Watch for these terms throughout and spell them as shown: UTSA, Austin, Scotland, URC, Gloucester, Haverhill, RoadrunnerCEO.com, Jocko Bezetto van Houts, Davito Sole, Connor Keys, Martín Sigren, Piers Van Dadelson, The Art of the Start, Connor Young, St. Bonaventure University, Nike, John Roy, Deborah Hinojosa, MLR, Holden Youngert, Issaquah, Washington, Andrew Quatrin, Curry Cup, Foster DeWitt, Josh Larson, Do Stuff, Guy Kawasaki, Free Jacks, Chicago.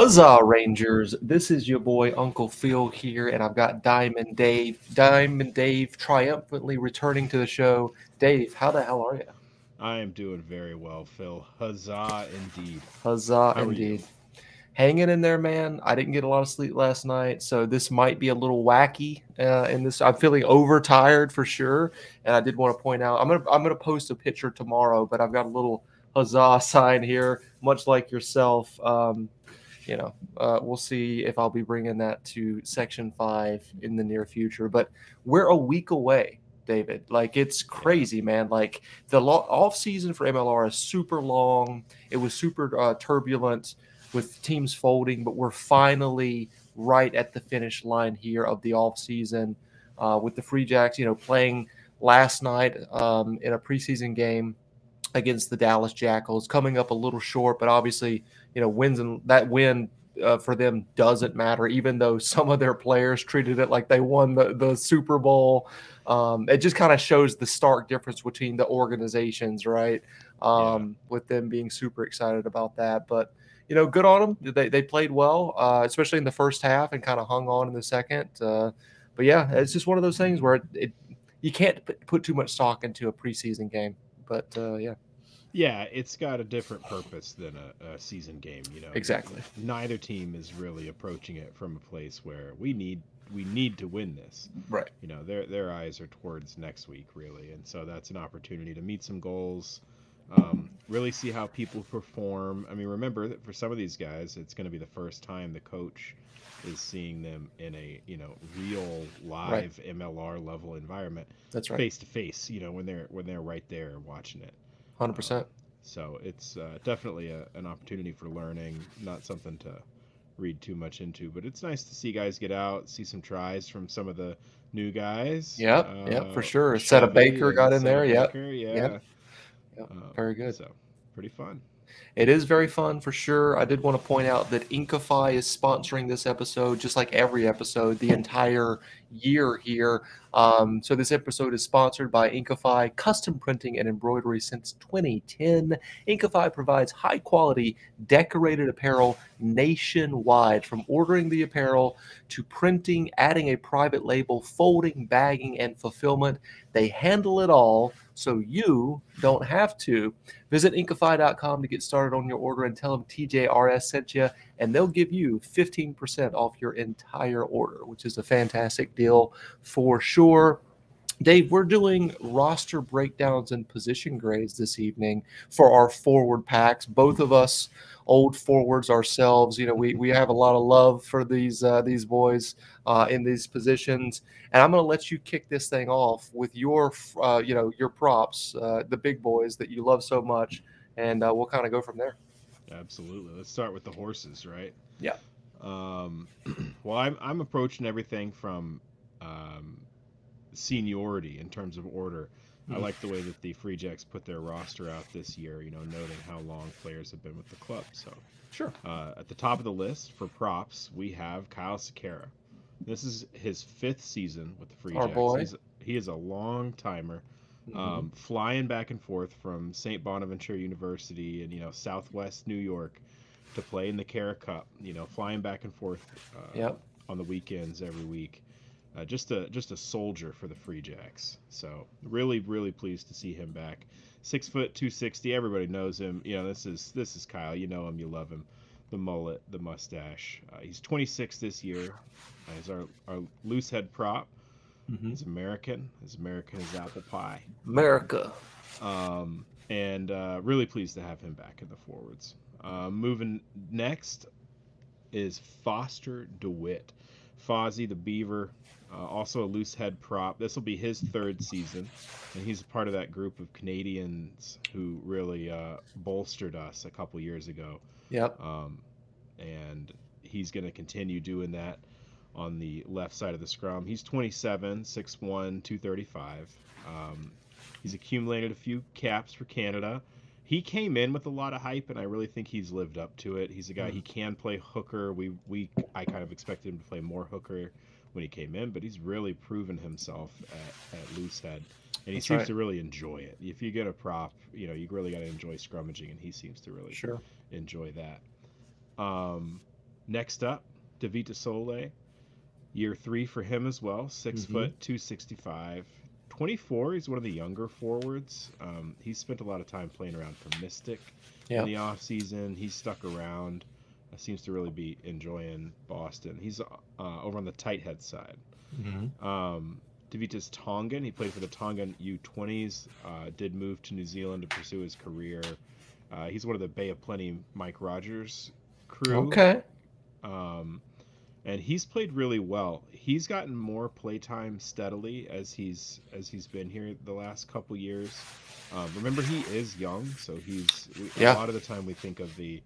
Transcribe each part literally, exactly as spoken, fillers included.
Huzzah, Rangers. This is your boy, Uncle Phil here, and I've got Diamond Dave. Diamond Dave triumphantly returning to the show. Dave, how the hell are you? I am doing very well, Phil. Huzzah, indeed. Huzzah, how indeed. Hanging in there, man. I didn't get a lot of sleep last night, so this might be a little wacky. Uh, in this, I'm feeling overtired for sure, and I did want to point out, I'm gonna, I'm gonna post a picture tomorrow, but I've got a little huzzah sign here, much like yourself. Um, You know, uh, we'll see if I'll be bringing that to Section five in the near future. But we're a week away, David. Like, it's crazy, man. Like, the lo- off-season for M L R is super long. It was super uh, turbulent with teams folding. But we're finally right at the finish line here of the off-season uh, with the Free Jacks, you know, playing last night um, in a preseason game against the Dallas Jackals, coming up a little short, but obviously, you know, wins and that win uh, for them doesn't matter, even though some of their players treated it like they won the, the Super Bowl. Um, it just kind of shows the stark difference between the organizations, right? Um, yeah. With them being super excited about that. But, you know, good on them. They, they played well, uh, especially in the first half, and kind of hung on in the second. Uh, but, yeah, it's just one of those things where it, it, you can't put too much stock into a preseason game. But, uh, yeah. Yeah, it's got a different purpose than a, a season game, you know. Exactly. Neither team is really approaching it from a place where we need we need to win this. Right. You know, their their eyes are towards next week, really. And so that's an opportunity to meet some goals, um, really see how people perform. I mean, remember that for some of these guys, it's going to be the first time the coach is seeing them in a, you know, real live right. M L R level environment. That's right. Face to face, you know, when they're when they're right there watching it. one hundred percent. Uh, so it's uh, definitely a, an opportunity for learning, not something to read too much into, but it's nice to see guys get out, see some tries from some of the new guys. Yep, uh, yep, for sure. Seta Baker got in Seta there, yep. Baker, yeah. Yep. Yep. Uh, very good. So pretty fun. It is very fun for sure. I did want to point out that Inkify is sponsoring this episode, just like every episode, the entire year here. Um, so this episode is sponsored by Inkify, custom printing and embroidery since twenty ten. Inkify provides high-quality decorated apparel nationwide, from ordering the apparel to printing, adding a private label, folding, bagging, and fulfillment. They handle it all, so you don't have to. Visit Inkify dot com to get started on your order and tell them T J R S sent you, and they'll give you fifteen percent off your entire order, which is a fantastic deal for sure. Dave, we're doing roster breakdowns and position grades this evening for our forward packs. Both of us old forwards ourselves. You know, we, we have a lot of love for these uh, these boys uh, in these positions. And I'm going to let you kick this thing off with your, uh, you know, your props, uh, the big boys that you love so much. And uh, we'll kind of go from there. Absolutely. Let's start with the horses, right? Yeah. Um, well, I'm, I'm approaching everything from um, seniority in terms of order. I like the way that the Free Jacks put their roster out this year, you know, noting how long players have been with the club. So, sure. Uh, at the top of the list for props, we have Kyle Sequeira. This is his fifth season with the Free Our Jacks. Boy. He's, he is a long timer, mm-hmm. um, flying back and forth from Saint Bonaventure University and, you know, Southwest New York to play in the Cara Cup, you know, flying back and forth uh, yep. on the weekends every week. Uh, just a just a soldier for the Free Jacks. So really, really pleased to see him back. Six foot two sixty. Everybody knows him. You know, this is this is Kyle. You know him. You love him. The mullet, the mustache. Uh, he's twenty six this year. Uh, he's our our loose head prop. Mm-hmm. He's American. He's American as apple pie. America. Um, and uh, really pleased to have him back in the forwards. Uh, moving next is Foster DeWitt, Fozzie the Beaver. Uh, also a loose head prop. This will be his third season, and he's part of that group of Canadians who really uh, bolstered us a couple years ago. Yep. Um, and he's going to continue doing that on the left side of the scrum. He's twenty-seven, six foot one, two thirty-five. Um, he's accumulated a few caps for Canada. He came in with a lot of hype, and I really think he's lived up to it. He's a guy, he can play hooker. We we I kind of expected him to play more hooker when he came in, but he's really proven himself at, at loose head, and he That's seems right. to really enjoy it. If you get a prop, you know, you really got to enjoy scrummaging, and he seems to really sure. enjoy that. Um, Next up, Davito Sole, year three for him as well. Six mm-hmm. foot, two sixty-five. twenty-four, he's one of the younger forwards. Um, he spent a lot of time playing around for Mystic yep. in the offseason. He's stuck around. Uh, seems to really be enjoying Boston. He's uh, over on the tight head side. Mm-hmm. Um, Davita's Tongan. He played for the Tongan U twenties, uh, did move to New Zealand to pursue his career. Uh, he's one of the Bay of Plenty Mike Rogers crew. Okay. Um, and he's played really well. He's gotten more playtime steadily as he's as he's been here the last couple years. Um, remember, he is young, so he's we, yeah. a lot of the time we think of the,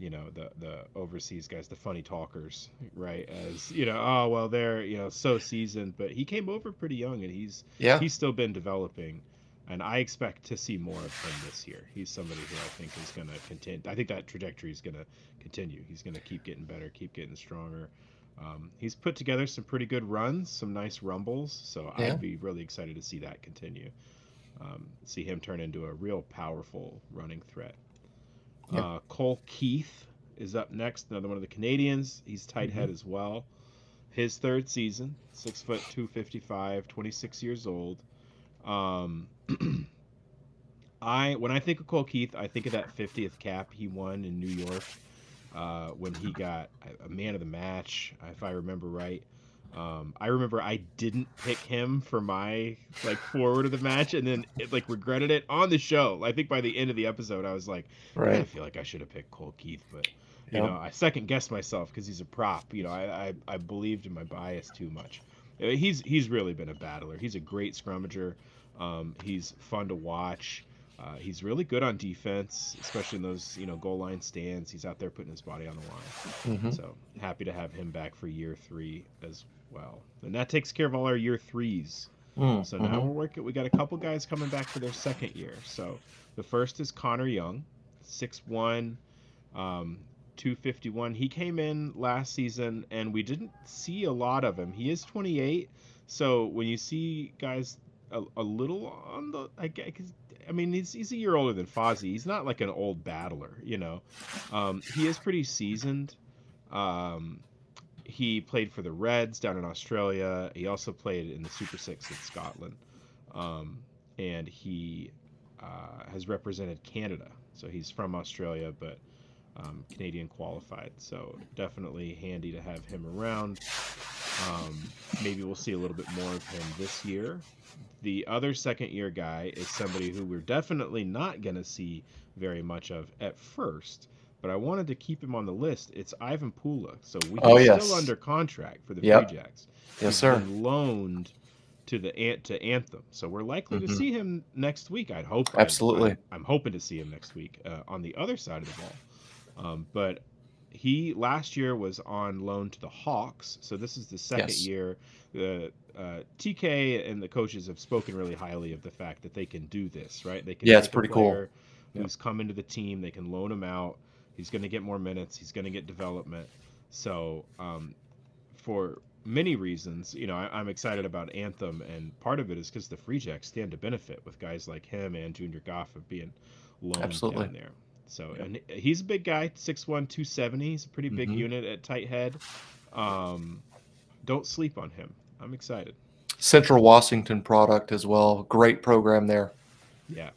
you know, the the overseas guys, the funny talkers, right? As you know, oh well, they're you know so seasoned, but he came over pretty young, and he's yeah. he's still been developing. And I expect to see more of him this year. He's somebody who I think is going to continue. I think that trajectory is going to continue. He's going to keep getting better, keep getting stronger. Um, he's put together some pretty good runs, some nice rumbles. So yeah. I'd be really excited to see that continue. Um, see him turn into a real powerful running threat. Yeah. Uh, Cole Keith is up next, another one of the Canadians. He's tight head mm-hmm. as well. His third season, six foot two fifty-five, twenty-six years old. Um, I when I think of Cole Keith, I think of that fiftieth cap he won in New York uh, when he got a man of the match, if I remember right. Um, I remember I didn't pick him for my like forward of the match, and then it, like regretted it on the show. I think by the end of the episode, I was like, right. I feel like I should have picked Cole Keith, but you yep. know, I second guessed myself because he's a prop. You know, I, I I believed in my bias too much. He's he's really been a battler. He's a great scrummager. Um, he's fun to watch. Uh, he's really good on defense, especially in those you know goal line stands. He's out there putting his body on the line. Mm-hmm. So happy to have him back for year three as well. And that takes care of all our year threes. Mm-hmm. So now we're working. We got a couple guys coming back for their second year. So the first is Connor Young, six one, um, two fifty-one. He came in last season, and we didn't see a lot of him. He is twenty-eight, so when you see guys a, a little on the, I guess, I mean, he's, he's a year older than Fozzie. He's not like an old battler, you know. Um, he is pretty seasoned. Um, he played for the Reds down in Australia. He also played in the Super Six in Scotland, um, and he uh, has represented Canada. So he's from Australia, but Um, Canadian qualified, so definitely handy to have him around. Um, maybe we'll see a little bit more of him this year. The other second year guy is somebody who we're definitely not going to see very much of at first, but I wanted to keep him on the list. It's Ivan Pula, so we oh, are yes. still under contract for the yep. Free Jacks. Yes, He's sir. Been loaned to the to Anthem, so we're likely mm-hmm. to see him next week. I'd hope. Absolutely, I, I'm hoping to see him next week uh, on the other side of the ball. Um, but he last year was on loan to the Hawks, so this is the second yes. year. The uh, T K and the coaches have spoken really highly of the fact that they can do this, right? They can yeah, it's pretty cool. Who's yeah. come into the team, they can loan him out. He's going to get more minutes. He's going to get development. So um, for many reasons, you know, I, I'm excited about Anthem, and part of it is because the Free Jacks stand to benefit with guys like him and Junior Goff of being loaned Absolutely. Down there. So yep. and he's a big guy, six one, two seventy. He's a pretty big mm-hmm. unit at tight head. Um, don't sleep on him. I'm excited. Central Washington product as well. Great program there. Yeah.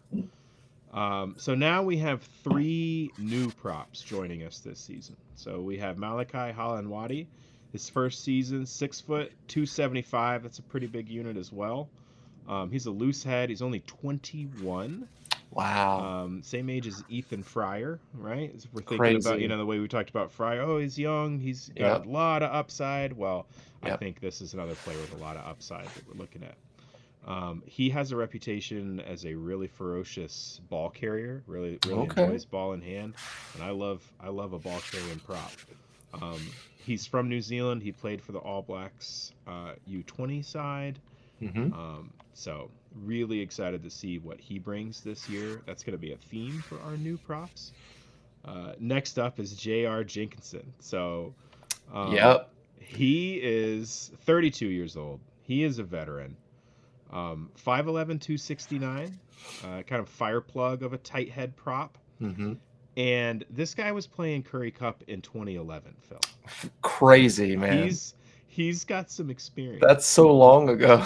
Um, so now we have three new props joining us this season. So we have Malachi Halanwadi, his first season, six foot, two seventy-five. That's a pretty big unit as well. Um, he's a loose head. He's only twenty-one. Wow. Um, same age as Ethan Fryer, right? We're thinking Crazy. About, you know, the way we talked about Fryer. Oh, he's young. He's got yep. a lot of upside. Well, yep. I think this is another player with a lot of upside that we're looking at. Um, he has a reputation as a really ferocious ball carrier. Really, really okay. enjoys ball in hand, and I love, I love a ball carrying prop. Um, he's from New Zealand. He played for the All Blacks uh, U twenty side. Mm-hmm. Um, so really excited to see what he brings this year. That's going to be a theme for our new props. Uh, next up is J R Jenkinson. So um, yep. he is thirty-two years old. He is a veteran. Um, five eleven, two sixty-nine, uh, kind of fireplug of a tight head prop. Mm-hmm. And this guy was playing Curry Cup in twenty eleven, Phil. Crazy, man. He's he's got some experience. That's so long ago.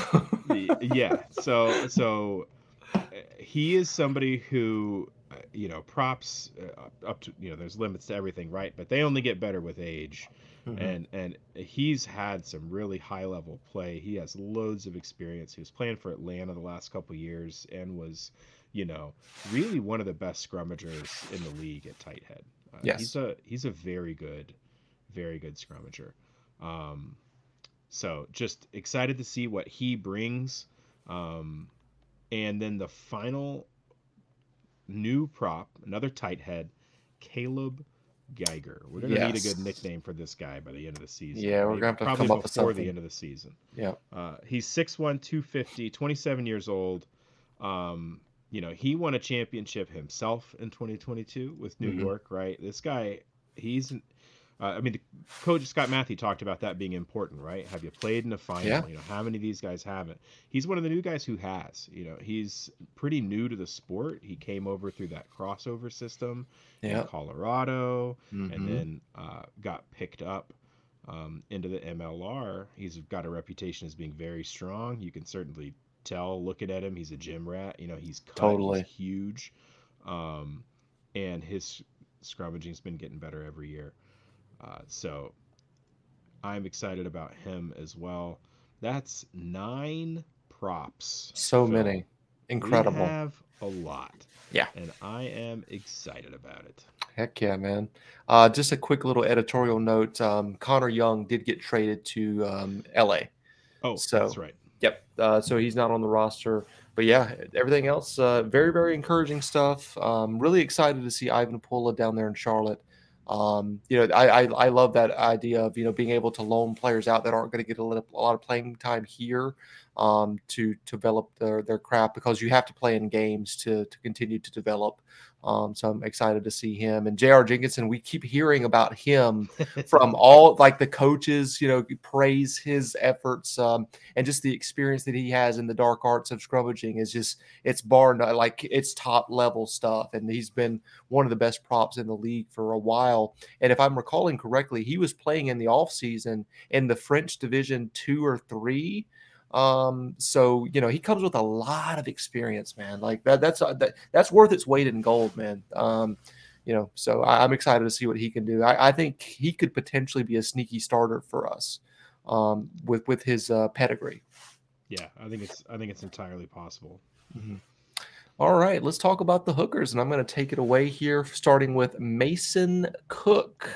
Yeah. So so he is somebody who, you know, props up to, you know, there's limits to everything, right? But they only get better with age. Mm-hmm. And and he's had some really high level play. He has loads of experience. He was playing for Atlanta the last couple of years and was, you know, really one of the best scrummagers in the league at tight head. Uh, yes. He's a he's a very good, very good scrummager. Um, so just excited to see what he brings. Um, and then the final new prop, another tight head, Caleb Geiger. We're going to yes. need a good nickname for this guy by the end of the season. Yeah, we're going to have to come up with something. Probably before the end of the season. Yeah. Uh, he's six one, two fifty, twenty-seven years old. Um, you know, he won a championship himself in twenty twenty-two with New mm-hmm. York, right? This guy, he's uh, – I mean, the coach Scott Matthew talked about that being important, right? Have you played in a final? Yeah. You know, how many of these guys haven't? He's one of the new guys who has. You know, he's pretty new to the sport. He came over through that crossover system yeah. in Colorado mm-hmm. and then uh, got picked up um, into the M L R. He's got a reputation as being very strong. You can certainly – tell looking at him, he's a gym rat. You know, he's cut, totally he's huge, um, and his scrummaging's been getting better every year. Uh, so I'm excited about him as well. That's nine props. So, so many, incredible. We have a lot. Yeah, and I am excited about it. Heck yeah, man. Uh, just a quick little editorial note. Um, Connor Young did get traded to um, L A. Oh, so that's right. Yep. Uh, so he's not on the roster. But, yeah, everything else, uh, very, very encouraging stuff. Um, really excited to see Ivan Apoula down there in Charlotte. Um, you know, I, I I love that idea of, you know, being able to loan players out that aren't going to get a lot, of, a lot of playing time here um, to, to develop their, their craft, because you have to play in games to, to continue to develop. Um, so I'm excited to see him. And J R. Jenkinson, we keep hearing about him from all, like, the coaches, you know, praise his efforts um, and just the experience that he has in the dark arts of scrummaging is just, it's bar, like, it's top level stuff. And he's been one of the best props in the league for a while. And if I'm recalling correctly, he was playing in the offseason in the French Division two or three. Um, so, you know, he comes with a lot of experience, man. Like that, that's that, that's worth its weight in gold, man. Um, you know, so I, I'm excited to see what he can do. I, I think he could potentially be a sneaky starter for us um, with with his uh, pedigree. Yeah, I think it's I think it's entirely possible. Mm-hmm. All right, let's talk about the hookers, and I'm going to take it away here, starting with Mason Cook.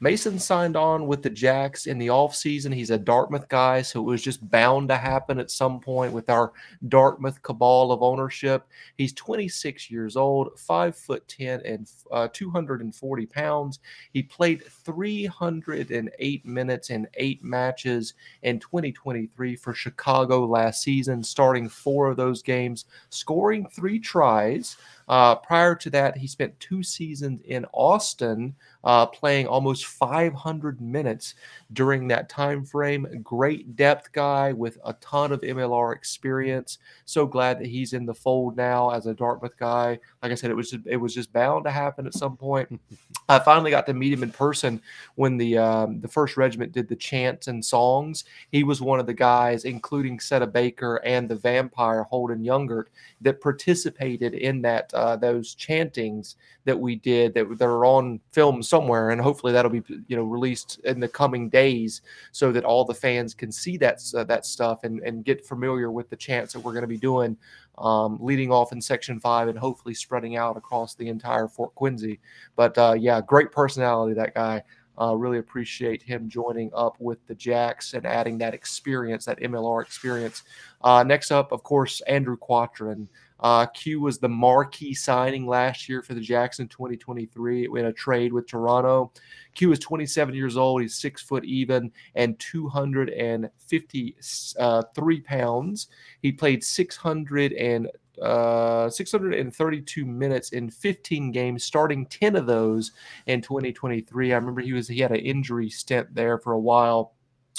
Mason signed on with the Jacks in the offseason. He's a Dartmouth guy, so it was just bound to happen at some point with our Dartmouth cabal of ownership. He's twenty-six years old, five foot ten, and uh, two hundred forty pounds. He played three hundred eight minutes in eight matches in twenty twenty-three for Chicago last season, starting four of those games, scoring three tries. Uh, prior to that, he spent two seasons in Austin, uh, playing almost five hundred minutes during that time frame. Great depth guy with a ton of M L R experience. So glad that he's in the fold now as a Dartmouth guy. Like I said, it was just, it was just bound to happen at some point. I finally got to meet him in person when the um, the First Regiment did the chants and songs. He was one of the guys, including Seta Baker and the vampire Holden Youngert, that participated in that Uh, those chantings that we did that, that are on film somewhere, and hopefully that'll be, you know, released in the coming days so that all the fans can see that uh, that stuff and, and get familiar with the chants that we're going to be doing, um, leading off in Section five and hopefully spreading out across the entire Fort Quincy. But, uh, yeah, great personality, that guy. Uh, really appreciate him joining up with the Jacks and adding that experience, that M L R experience. Uh, next up, of course, Andrew Quatrin. Uh, Q was the marquee signing last year for the Jacks in twenty twenty-three in a trade with Toronto. Q is twenty-seven years old. He's six foot even and two hundred fifty-three pounds. He played six hundred and Uh, six hundred thirty-two minutes in fifteen games, starting ten of those in twenty twenty-three. I remember he was he had an injury stint there for a while.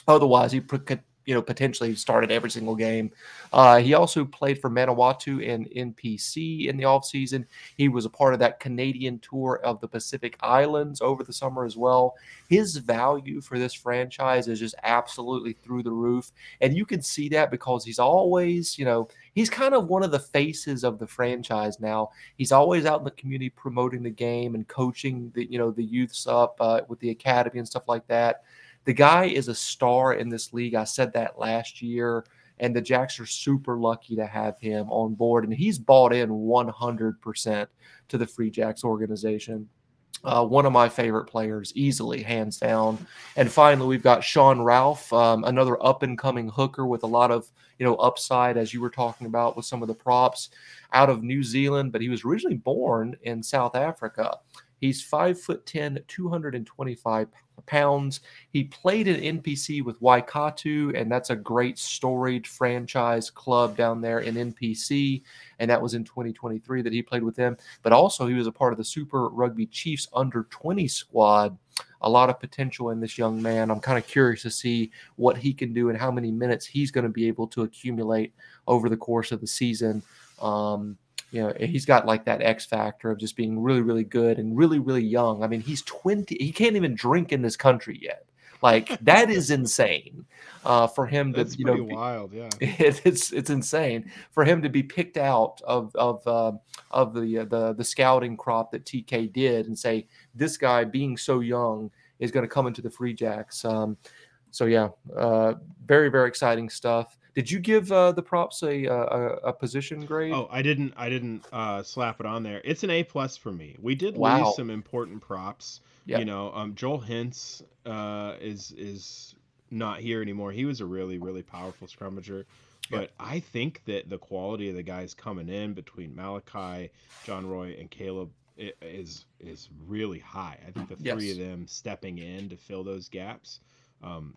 Otherwise, he you know, potentially started every single game. Uh, he also played for Manawatu and N P C in the offseason. He was a part of that Canadian tour of the Pacific Islands over the summer as well. His value for this franchise is just absolutely through the roof. And you can see that because he's always, you know, he's kind of one of the faces of the franchise now. He's always out in the community promoting the game and coaching the, you know, the youths up uh, with the academy and stuff like that. The guy is a star in this league. I said that last year, and the Jacks are super lucky to have him on board, and he's bought in one hundred percent to the Free Jacks organization. Uh, one of my favorite players, easily, hands down. And finally, we've got Sean Ralph, um, another up-and-coming hooker with a lot of, you know, upside, as you were talking about with some of the props, out of New Zealand, but he was originally born in South Africa. He's five foot ten, two hundred twenty-five pounds. He played in N P C with Waikato, and that's a great storied franchise club down there in N P C, and that was in twenty twenty-three that he played with them. But also he was a part of the Super Rugby Chiefs under twenty squad. A lot of potential in this young man. I'm kind of curious to see what he can do and how many minutes he's going to be able to accumulate over the course of the season. Um You know, he's got like that X factor of just being really, really good and really, really young. I mean, he's twenty. He can't even drink in this country yet. Like, that is insane uh, for him to, That's you know, be, wild. Yeah, it, it's it's insane for him to be picked out of of uh, of the, uh, the the scouting crop that T K did and say this guy being so young is going to come into the Free Jacks. Um, so yeah, uh, very, very exciting stuff. Did you give uh, the props a, a a position grade? Oh, I didn't. I didn't uh, slap it on there. It's an A plus for me. We did wow. lose some important props. Yep. You know, um, Joel Hintz uh, is is not here anymore. He was a really really powerful scrummager, but yep. I think that the quality of the guys coming in between Malachi, John Roy, and Caleb is is really high. I think the three yes. of them stepping in to fill those gaps. Um,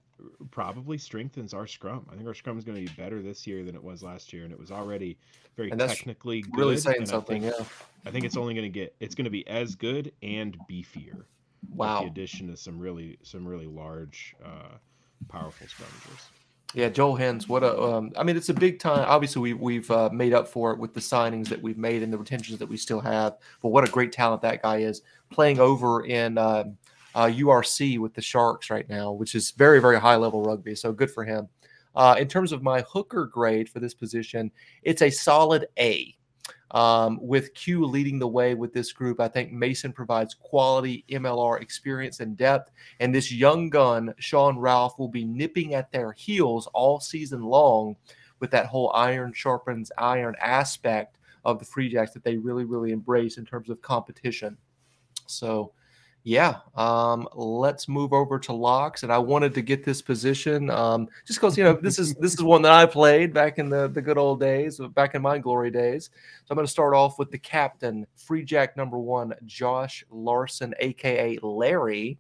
probably strengthens our scrum. I think our scrum is going to be better this year than it was last year, and it was already very and that's technically good. Really saying and something. I think, yeah. I think it's only going to get. It's going to be as good and beefier. Wow. With the addition of some really some really large, uh, powerful scrummagers. Yeah, Joel Hens. What a. Um, I mean, it's a big time. Obviously, we, we've uh, made up for it with the signings that we've made and the retentions that we still have. But what a great talent that guy is playing over in. Uh, Uh, U R C with the Sharks right now, which is very, very high-level rugby, so good for him. Uh, in terms of my hooker grade for this position, it's a solid A. Um, with Q leading the way with this group, I think Mason provides quality M L R experience and depth, and this young gun, Sean Ralph, will be nipping at their heels all season long with that whole iron sharpens iron aspect of the Free Jacks that they really, really embrace in terms of competition. So... Yeah, um, let's move over to locks, and I wanted to get this position um, just because you know this is this is one that I played back in the, the good old days, back in my glory days. So I'm going to start off with the captain, Free Jack number one, Josh Larson, aka Larry.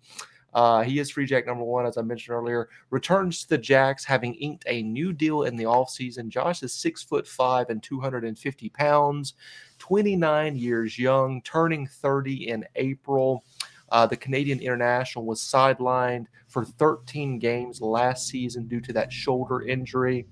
Uh, he is Free Jack number one, as I mentioned earlier. Returns to the Jacks, having inked a new deal in the offseason. Josh is six foot five and two hundred fifty pounds, twenty-nine years young, turning thirty in April. Uh, the Canadian international was sidelined for thirteen games last season due to that shoulder injury.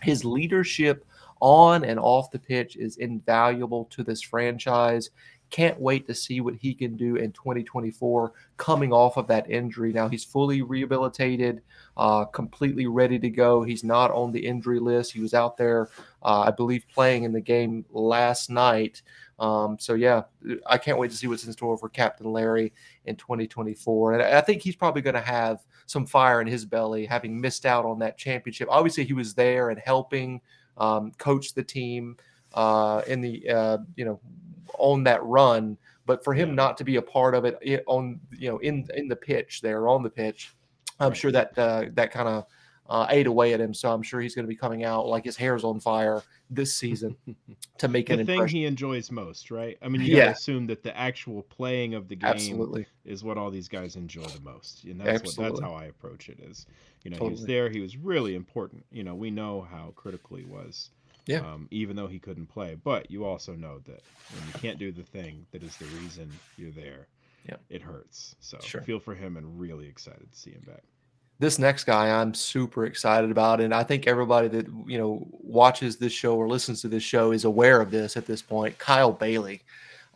His leadership on and off the pitch is invaluable to this franchise. Can't wait to see what he can do in twenty twenty-four coming off of that injury. Now, he's fully rehabilitated, uh, completely ready to go. He's not on the injury list. He was out there, uh, I believe, playing in the game last night. Um, so, yeah, I can't wait to see what's in store for Captain Larry in twenty twenty-four. And I think he's probably going to have some fire in his belly, having missed out on that championship. Obviously, he was there and helping um, coach the team uh, in the, uh, you know, on that run, but for him yeah. not to be a part of it, it on you know in in the pitch there on the pitch, I'm right. sure that uh, that kind of uh, ate away at him. So I'm sure he's going to be coming out like his hair's on fire this season to make the an thing impression. He enjoys most, right? I mean, you gotta yeah. assume that the actual playing of the game Absolutely. Is what all these guys enjoy the most, and that's Absolutely. What that's how I approach it. Is you know totally. He was there, he was really important. You know, we know how critical he was. Yeah. Um, even though he couldn't play, but you also know that when you can't do the thing that is the reason you're there, yeah. it hurts. So sure. feel for him and really excited to see him back. this next guy I'm super excited about. And I think everybody that, you know, watches this show or listens to this show is aware of this at this point, Kyle Bailey.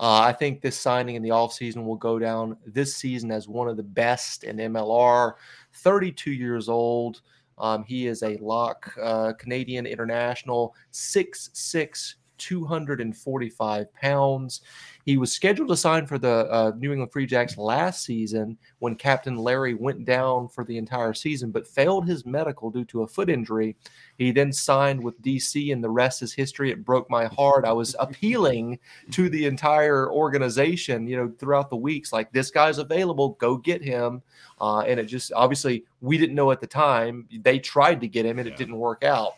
Uh, I think this signing in the offseason will go down this season as one of the best in M L R, thirty-two years old. Um, he is a lock, uh, Canadian international, six six, two hundred forty-five pounds. He was scheduled to sign for the uh, New England Free Jacks last season when Captain Larry went down for the entire season, but failed his medical due to a foot injury. He then signed with D C, and the rest is history. It broke my heart. I was appealing to the entire organization, you know, throughout the weeks, like, this guy's available, go get him. Uh, and it just, obviously, we didn't know at the time. They tried to get him, and yeah. it didn't work out.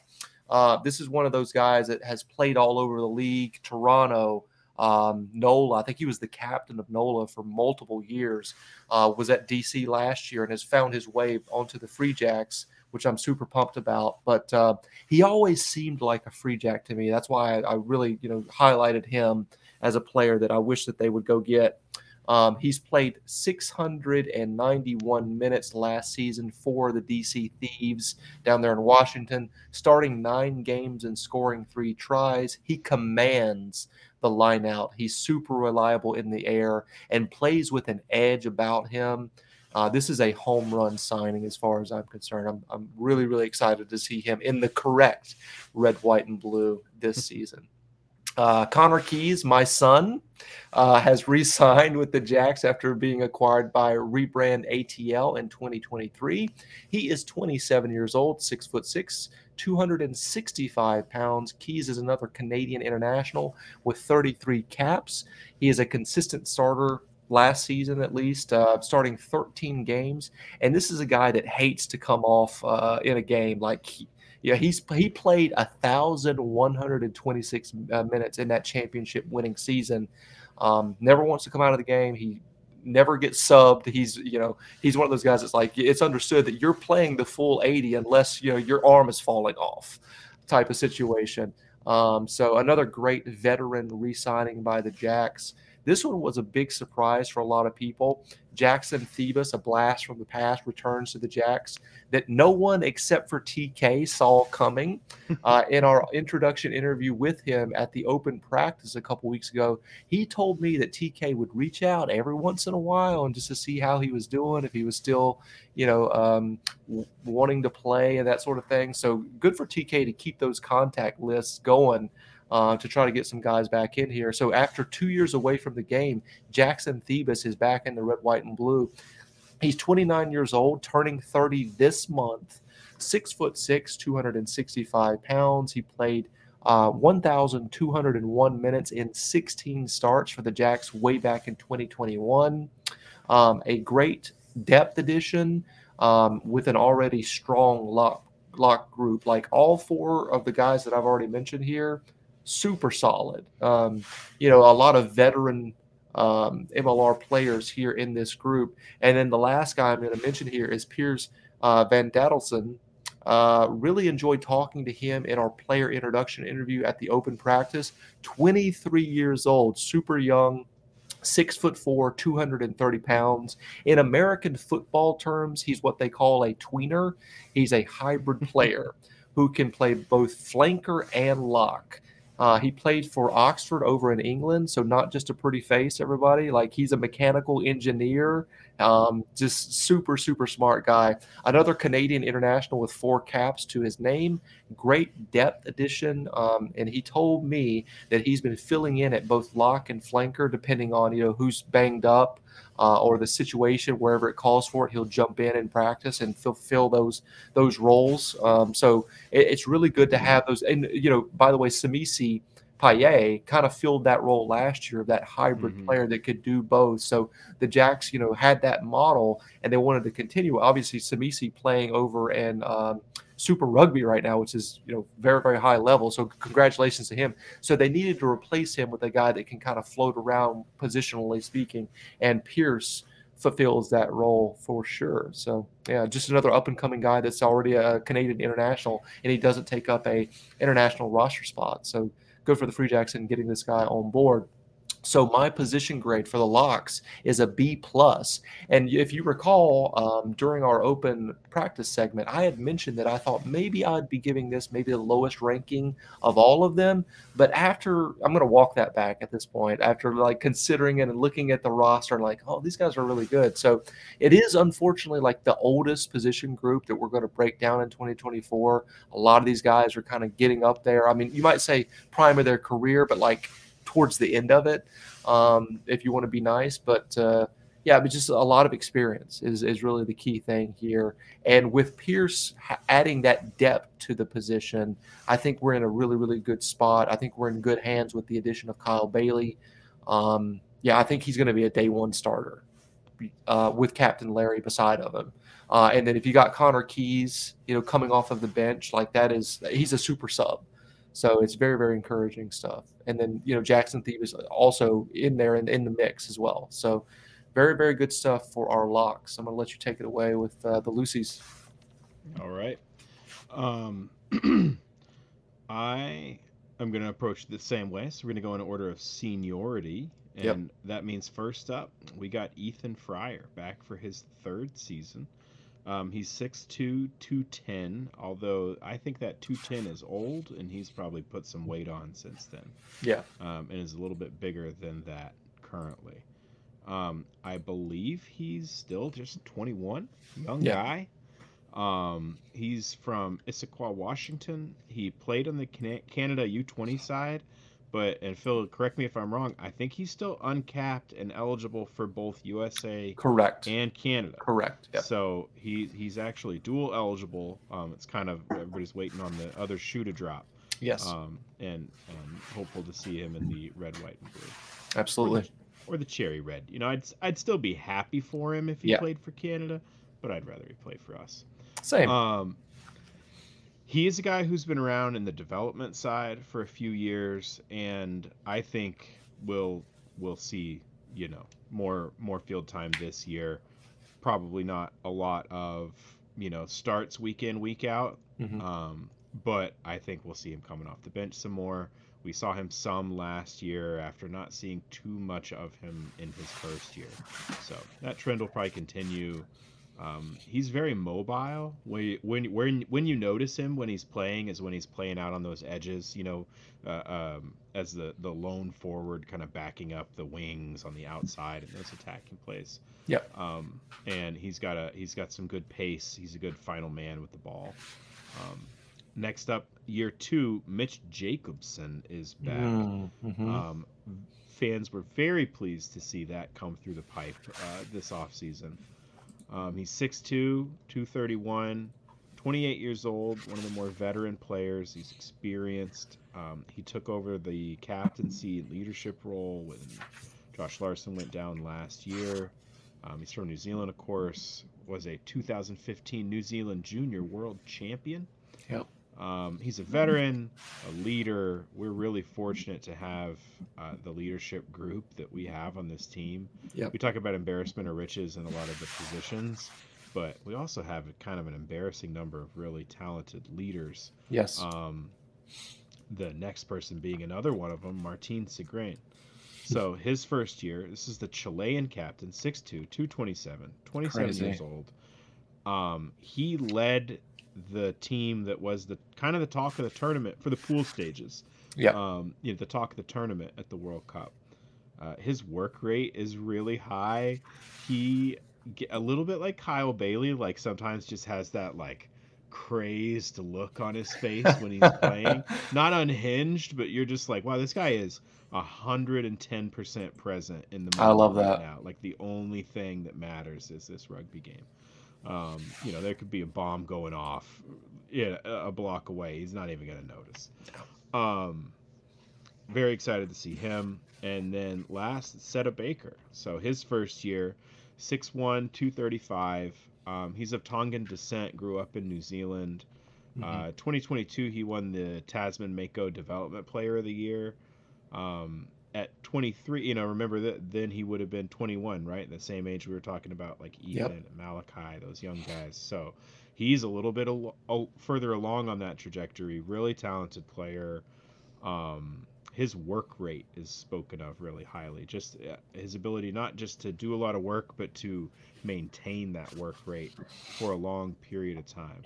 Uh, this is one of those guys that has played all over the league. Toronto, um, NOLA, I think he was the captain of NOLA for multiple years, uh, was at D C last year and has found his way onto the Free Jacks, which I'm super pumped about. But uh, he always seemed like a Free Jack to me. That's why I, I really, you know, highlighted him as a player that I wish that they would go get. Um, he's played six hundred ninety-one minutes last season for the D C Thieves down there in Washington, starting nine games and scoring three tries. He commands the lineout. He's super reliable in the air and plays with an edge about him. Uh, this is a home run signing as far as I'm concerned. I'm, I'm really, really excited to see him in the correct red, white, and blue this season. Uh, Connor Keys, my son, uh, has re-signed with the Jacks after being acquired by Rebrand A T L in twenty twenty-three. He is twenty-seven years old, six foot six, two hundred sixty-five pounds. Keys is another Canadian international with thirty-three caps. He is a consistent starter last season, at least, uh, starting thirteen games. And this is a guy that hates to come off uh, in a game. Like, he, Yeah, he's he played one thousand one hundred twenty-six uh, minutes in that championship-winning season. Um, never wants to come out of the game. He never gets subbed. He's you know he's one of those guys that's like, it's understood that you're playing the full eighty unless you know your arm is falling off, type of situation. Um, so another great veteran re-signing by the Jacks. This one was a big surprise for a lot of people. Jackson Thebus, a blast from the past, returns to the Jacks that no one except for T K saw coming. Uh, in our introduction interview with him at the open practice a couple weeks ago, he told me that T K would reach out every once in a while and just to see how he was doing, if he was still, you know, um, w- wanting to play and that sort of thing. So good for T K to keep those contact lists going. Uh, to try to get some guys back in here. So after two years away from the game, Jackson Thebus is back in the red, white, and blue. He's twenty-nine years old, turning thirty this month, six foot six, two hundred sixty-five pounds. He played uh, one thousand two hundred one minutes in sixteen starts for the Jacks way back in twenty twenty-one. Um, a great depth addition um, with an already strong lock, lock group. Like all four of the guys that I've already mentioned here, super solid. Um, you know, a lot of veteran um, M L R players here in this group. And then the last guy I'm going to mention here is Piers uh, Van Dadelson. Uh, really enjoyed talking to him in our player introduction interview at the open practice. twenty-three years old, super young, six foot four, two hundred thirty pounds. In American football terms, he's what they call a tweener. He's a hybrid player who can play both flanker and lock. Uh, he played for Oxford over in England, so not just a pretty face, everybody. Like, he's a mechanical engineer, um, just super, super smart guy. Another Canadian international with four caps to his name. Great depth addition, um, and he told me that he's been filling in at both lock and flanker, depending on you know who's banged up uh, or the situation. Wherever it calls for it, he'll jump in and practice and fulfill those those roles. Um, so it, it's really good to have those. And you know, by the way, Samisi Payet kind of filled that role last year of that hybrid mm-hmm. player that could do both. So the Jacks, you know, had that model and they wanted to continue. Obviously, Samisi playing over in um, Super Rugby right now, which is, you know, very, very high level. So congratulations to him. So they needed to replace him with a guy that can kind of float around positionally speaking. And Pierce fulfills that role for sure. So yeah, just another up and coming guy that's already a Canadian international, and he doesn't take up a international roster spot. So good for the Free Jacks in getting this guy on board. So my position grade for the Locks is a B plus. And if you recall, um, during our open practice segment, I had mentioned that I thought maybe I'd be giving this maybe the lowest ranking of all of them. But after, I'm going to walk that back at this point, after like considering it and looking at the roster and like, oh, these guys are really good. So it is unfortunately like the oldest position group that we're going to break down in twenty twenty-four. A lot of these guys are kind of getting up there. I mean, you might say prime of their career, but like, towards the end of it, um, if you want to be nice. But, uh, yeah, but just a lot of experience is, is really the key thing here. And with Pierce adding that depth to the position, I think we're in a really, really good spot. I think we're in good hands with the addition of Kyle Bailey. Um, yeah, I think he's going to be a day one starter uh, with Captain Larry beside of him. Uh, and then if you got Connor Keys, you know, coming off of the bench, like that is – he's a super sub. So it's very, very encouraging stuff. And then, you know, Jackson Thebus also in there and in the mix as well. So very, very good stuff for our Locks. I'm going to let you take it away with uh, the Lucies. All right. Um, I am going to approach it the same way. So we're going to go in order of seniority. And yep. That means first up, we got Ethan Fryer back for his third season. Um, he's six two, two ten, although I think that two ten is old, and he's probably put some weight on since then. Yeah. Um, and is a little bit bigger than that currently. Um, I believe he's still just twenty-one, young yeah. guy. Um, he's from Issaquah, Washington. He played on the Canada U twenty side, but, and Phil, correct me if I'm wrong, I think he's still uncapped and eligible for both U S A correct. And Canada. Correct. Yeah. So he he's actually dual eligible. Um, it's kind of everybody's waiting on the other shoe to drop. Yes. Um, and and hopeful to see him in the red, white, and blue. Absolutely. Or the, or the cherry red. You know, I'd I'd still be happy for him if he yeah. played for Canada, but I'd rather he play for us. Same. Um, He is a guy who's been around in the development side for a few years, and I think we'll we'll see, you know, more more field time this year. Probably not a lot of, you know, starts week in, week out, mm-hmm. um, but I think we'll see him coming off the bench some more. We saw him some last year after not seeing too much of him in his first year. So that trend will probably continue. Um, he's very mobile. When when when when you notice him when he's playing is when he's playing out on those edges, you know, uh, um, as the, the lone forward kind of backing up the wings on the outside in those attacking plays. Yep. Um, and he's got a he's got some good pace. He's a good final man with the ball. Um, next up, year two, Mitch Jacobson is back. Mm-hmm. Um, fans were very pleased to see that come through the pipe uh, this offseason. Um, he's six two, two thirty-one, twenty-eight years old, one of the more veteran players. He's experienced. Um, he took over the captaincy and leadership role when Josh Larson went down last year. Um, he's from New Zealand, of course, was a two thousand fifteen New Zealand Junior World Champion. Yep. Um, he's a veteran, a leader. We're really fortunate to have uh, the leadership group that we have on this team. Yep. We talk about embarrassment or riches in a lot of the positions, but we also have a, kind of an embarrassing number of really talented leaders. Yes. Um, the next person being another one of them, Martín Sigren. So his first year, this is the Chilean captain, six two, two twenty-seven, twenty-seven Crazy. Years old. Um, he led the team that was the kind of the talk of the tournament for the pool stages. Yeah. Um, you know, the talk of the tournament at the World Cup. Uh, his work rate is really high. He, a little bit like Kyle Bailey, like sometimes just has that like crazed look on his face when he's playing. Not unhinged, but you're just like, wow, this guy is one hundred ten percent present in the moment. I love that. Right now. Like the only thing that matters is this rugby game. Um, you know, there could be a bomb going off yeah, a block away. He's not even going to notice. Um, very excited to see him. And then last, Seta Baker. So his first year, six one, two thirty-five. Um, he's of Tongan descent, grew up in New Zealand. Mm-hmm. Uh, twenty twenty-two, he won the Tasman Mako Development Player of the Year. Um, at twenty-three, you know, remember that then he would have been twenty-one, right? The same age we were talking about, like Ethan, yep. Malachi, those young guys. So he's a little bit al- al- further along on that trajectory. Really talented player. Um, his work rate is spoken of really highly. Just his ability not just to do a lot of work, but to maintain that work rate for a long period of time.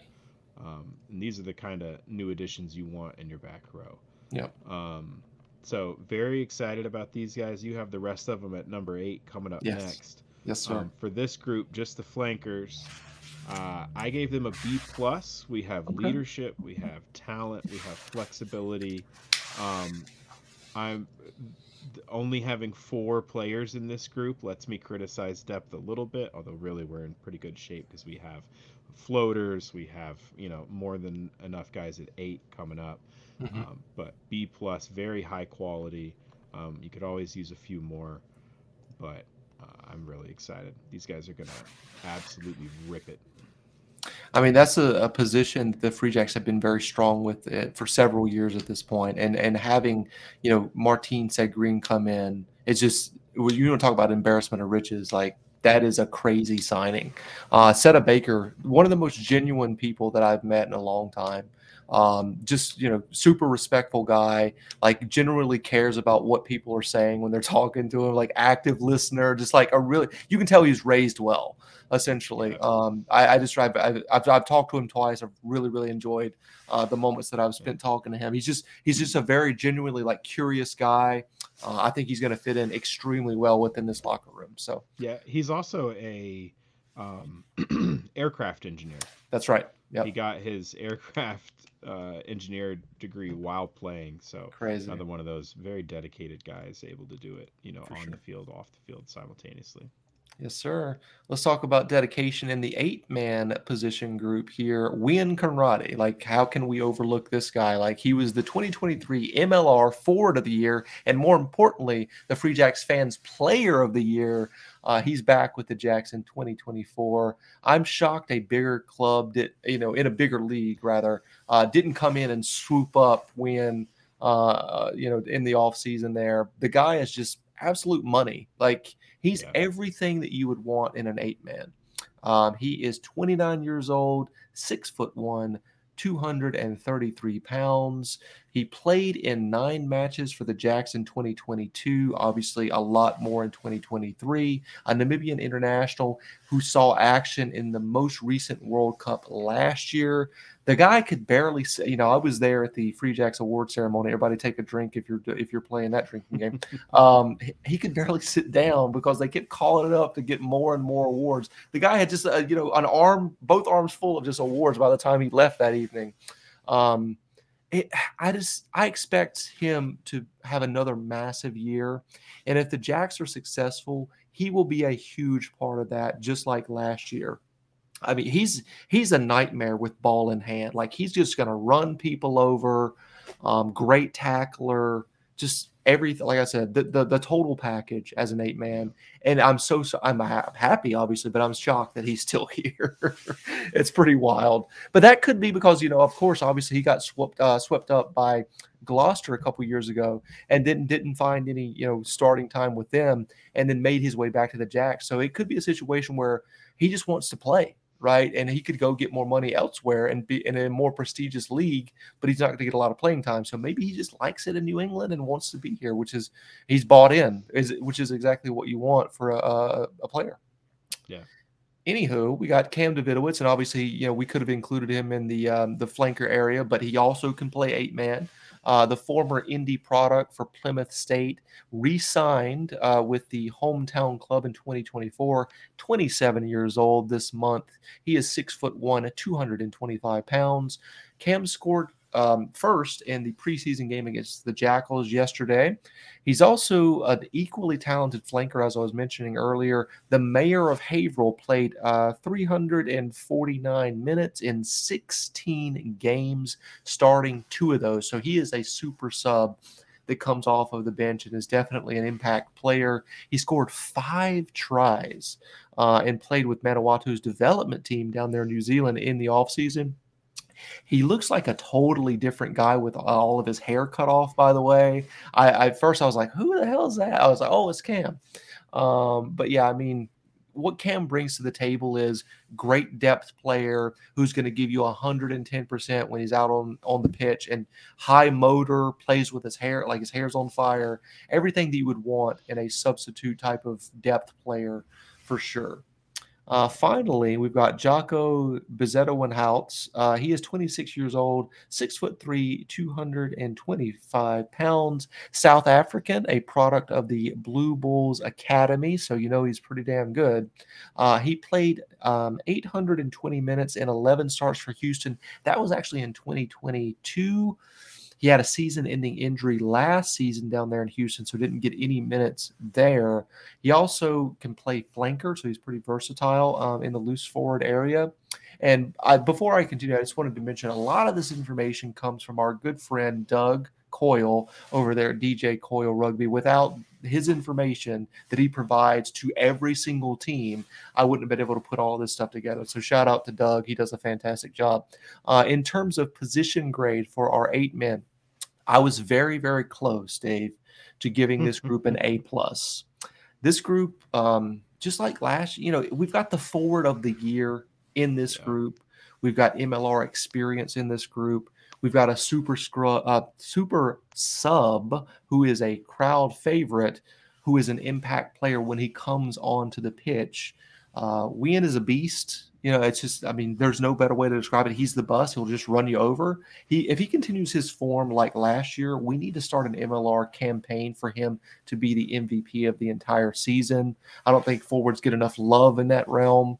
Um, and these are the kind of new additions you want in your back row. Yeah. Um, so very excited about these guys. You have the rest of them at number eight coming up yes. next. Yes, sir. Um, for this group, just the flankers, uh, I gave them a B plus. We have okay. leadership, we have talent, we have flexibility. Um, I'm only having four players in this group lets me criticize depth a little bit, although really we're in pretty good shape because we have floaters, we have, you know, more than enough guys at eight coming up. Mm-hmm. Um, but B plus, very high quality. Um, you could always use a few more, but uh, I'm really excited. These guys are going to absolutely rip it. I mean, that's a, a position that the Free Jacks have been very strong with it for several years at this point. And and having, you know, Martín Sigren come in, it's just, you don't talk about embarrassment of riches. Like, that is a crazy signing. Uh, Seta Baker, one of the most genuine people that I've met in a long time. Um, just, you know, super respectful guy, like generally cares about what people are saying when they're talking to him, like active listener, just like a really, you can tell he's raised well, essentially. Yeah. Um, I, I just, I've, I've, I've, I've talked to him twice. I've really, really enjoyed uh, the moments that I've spent yeah. talking to him. He's just, he's just a very genuinely like curious guy. Uh, I think he's going to fit in extremely well within this locker room. So yeah, he's also a um, aircraft engineer. That's right. Yep. He got his aircraft uh, engineer degree while playing. So Crazy. Another one of those very dedicated guys able to do it, you know, For on sure. the field, off the field simultaneously. Yes, sir. Let's talk about dedication in the eight-man position group here. Wien Conradi, like how can we overlook this guy? Like he was the twenty twenty-three M L R Forward of the Year, and more importantly, the Free Jacks Fans Player of the Year. Uh, he's back with the Jacks in twenty twenty-four. I'm shocked a bigger club did, you know, in a bigger league rather, uh, didn't come in and swoop up when, uh, you know, in the off season there. The guy is just absolute money. Like he's yeah. everything that you would want in an eight man. Um, he is twenty-nine years old, six foot one, two hundred thirty-three pounds. He played in nine matches for the Jacks in twenty twenty-two, obviously a lot more in twenty twenty-three. A Namibian international who saw action in the most recent World Cup last year. The guy could barely say, you know, I was there at the Free Jacks award ceremony. Everybody take a drink if you're if you're playing that drinking game. um, he could barely sit down because they kept calling it up to get more and more awards. The guy had just, uh, you know, an arm, both arms full of just awards by the time he left that evening. Um, It, I just I expect him to have another massive year, and if the Jacks are successful, he will be a huge part of that, just like last year. I mean, he's he's a nightmare with ball in hand. Like he's just going to run people over, um, great tackler, just everything. Like I said, the, the the total package as an eight man. And I'm so, so I'm ha- happy, obviously, but I'm shocked that he's still here. It's pretty wild. But that could be because, you know, of course, obviously he got swept uh, swept up by Gloucester a couple years ago and didn't didn't find any, you know, starting time with them, and then made his way back to the Jacks. So it could be a situation where he just wants to play. Right. And he could go get more money elsewhere and be in a more prestigious league, but he's not going to get a lot of playing time. So maybe he just likes it in New England and wants to be here, which is he's bought in, is which is exactly what you want for a, a player. Yeah. Anywho, we got Cam Davidowitz, and obviously, you know, we could have included him in the um, the flanker area, but he also can play eight man. Uh, the former Indy product for Plymouth State, re-signed uh, with the hometown club in twenty twenty-four, twenty-seven years old this month. He is six foot one, two hundred twenty-five pounds. Cam scored um, first in the preseason game against the Jackals yesterday. He's also an equally talented flanker, as I was mentioning earlier. The mayor of Haverhill played uh, three hundred forty-nine minutes in sixteen games, starting two of those. So he is a super sub that comes off of the bench and is definitely an impact player. He scored five tries uh, and played with Manawatu's development team down there in New Zealand in the offseason. He looks like a totally different guy with all of his hair cut off, by the way. I, I first I was like, who the hell is that? I was like, oh, it's Cam. Um, but yeah, I mean, what Cam brings to the table is great depth player who's going to give you one hundred ten percent when he's out on, on the pitch, and high motor, plays with his hair, like his hair's on fire, everything that you would want in a substitute type of depth player for sure. Uh, finally, we've got Jocko Bezetto van Houts. Uh, he is twenty-six years old, six foot three, two hundred twenty-five pounds, South African, a product of the Blue Bulls Academy. So, you know, he's pretty damn good. Uh, he played um, eight hundred twenty minutes and eleven starts for Houston. That was actually in twenty twenty-two. He had a season-ending injury last season down there in Houston, so didn't get any minutes there. He also can play flanker, so he's pretty versatile um, in the loose forward area. And I, before I continue, I just wanted to mention a lot of this information comes from our good friend Doug Coyle over there at D J Coyle Rugby. Without his information that he provides to every single team, I wouldn't have been able to put all this stuff together. So shout out to Doug. He does a fantastic job. Uh, in terms of position grade for our eight men, I was very, very close, Dave, to giving this group an A plus. This group, um, just like last, you know, we've got the forward of the year in this yeah. group. We've got M L R experience in this group. We've got a super scrub, uh, super sub who is a crowd favorite, who is an impact player when he comes onto the pitch. Uh, Wien is a beast. You know, it's just, I mean, there's no better way to describe it. He's the bus. He'll just run you over. He, if he continues his form like last year, we need to start an M L R campaign for him to be the M V P of the entire season. I don't think forwards get enough love in that realm.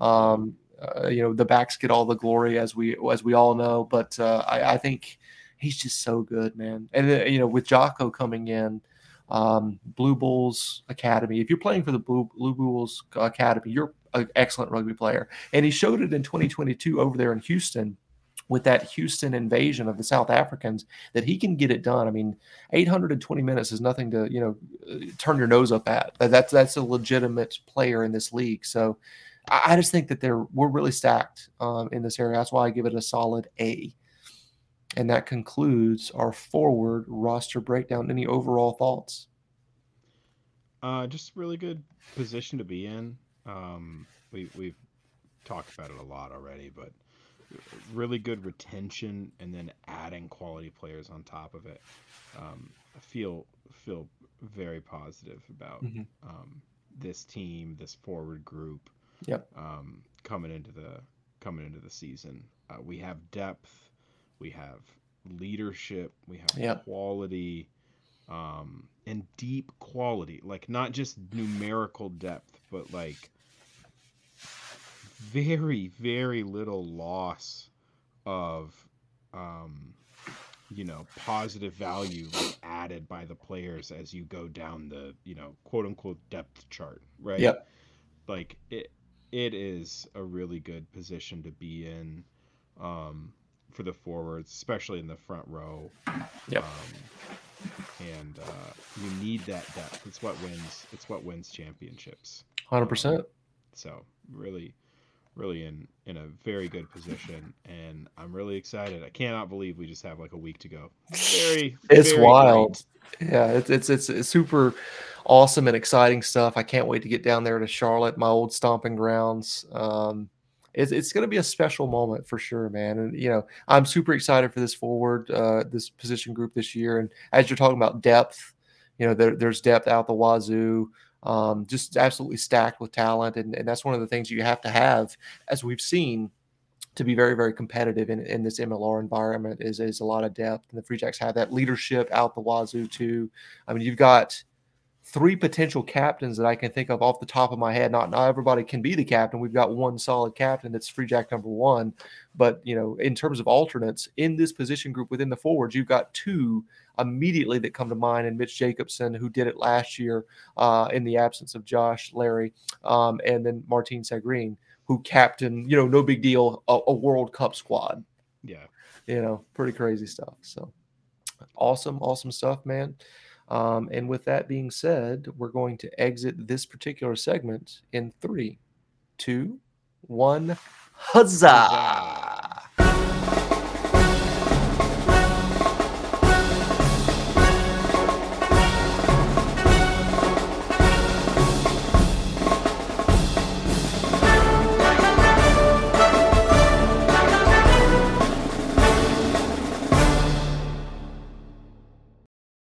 Um, Uh, you know, the backs get all the glory, as we as we all know. But uh, I, I think he's just so good, man. And, uh, you know, with Jocko coming in, um, Blue Bulls Academy, if you're playing for the Blue, Blue Bulls Academy, you're an excellent rugby player. And he showed it in twenty twenty-two over there in Houston with that Houston invasion of the South Africans, that he can get it done. I mean, eight hundred twenty minutes is nothing to, you know, turn your nose up at. That's, that's a legitimate player in this league. So, I just think that they're we're really stacked um, in this area. That's why I give it a solid A. And that concludes our forward roster breakdown. Any overall thoughts? Uh, just really good position to be in. Um, we, we've talked about it a lot already, but really good retention and then adding quality players on top of it. Um, I feel feel very positive about mm-hmm. um, this team, this forward group. Yep. Um, coming into the coming into the season, uh, we have depth, we have leadership, we have yep. quality, um, and deep quality. Like not just numerical depth, but like very, very little loss of, um, you know, positive value added by the players as you go down the, you know, quote unquote depth chart, right? Yep. Like it. It is a really good position to be in um, for the forwards, especially in the front row. Yep. Um, and uh, you need that depth. It's what wins. It's what wins championships. one hundred percent. Um, so really, really in, in a very good position, and I'm really excited. I cannot believe we just have like a week to go. Very, it's very wild. Great. Yeah, it's it's it's, it's super. Awesome and exciting stuff. I can't wait to get down there to Charlotte, my old stomping grounds. Um, it's it's going to be a special moment for sure, man. And, you know, I'm super excited for this forward, uh, this position group this year. And as you're talking about depth, you know, there, there's depth out the wazoo, um, just absolutely stacked with talent. And, and that's one of the things you have to have, as we've seen, to be very, very competitive in, in this M L R environment is, is a lot of depth. And the Free Jacks have that leadership out the wazoo, too. I mean, you've got three potential captains that I can think of off the top of my head. Not, not everybody can be the captain. We've got one solid captain that's Free Jack number one. But, you know, in terms of alternates, in this position group within the forwards, you've got two immediately that come to mind, and Mitch Jacobson, who did it last year uh, in the absence of Josh, Larry, um, and then Martín Sigren, who captained, you know, no big deal, a, a World Cup squad. Yeah. You know, pretty crazy stuff. So awesome, awesome stuff, man. Um, and with that being said, we're going to exit this particular segment in three, two, one. Huzzah! Huzzah.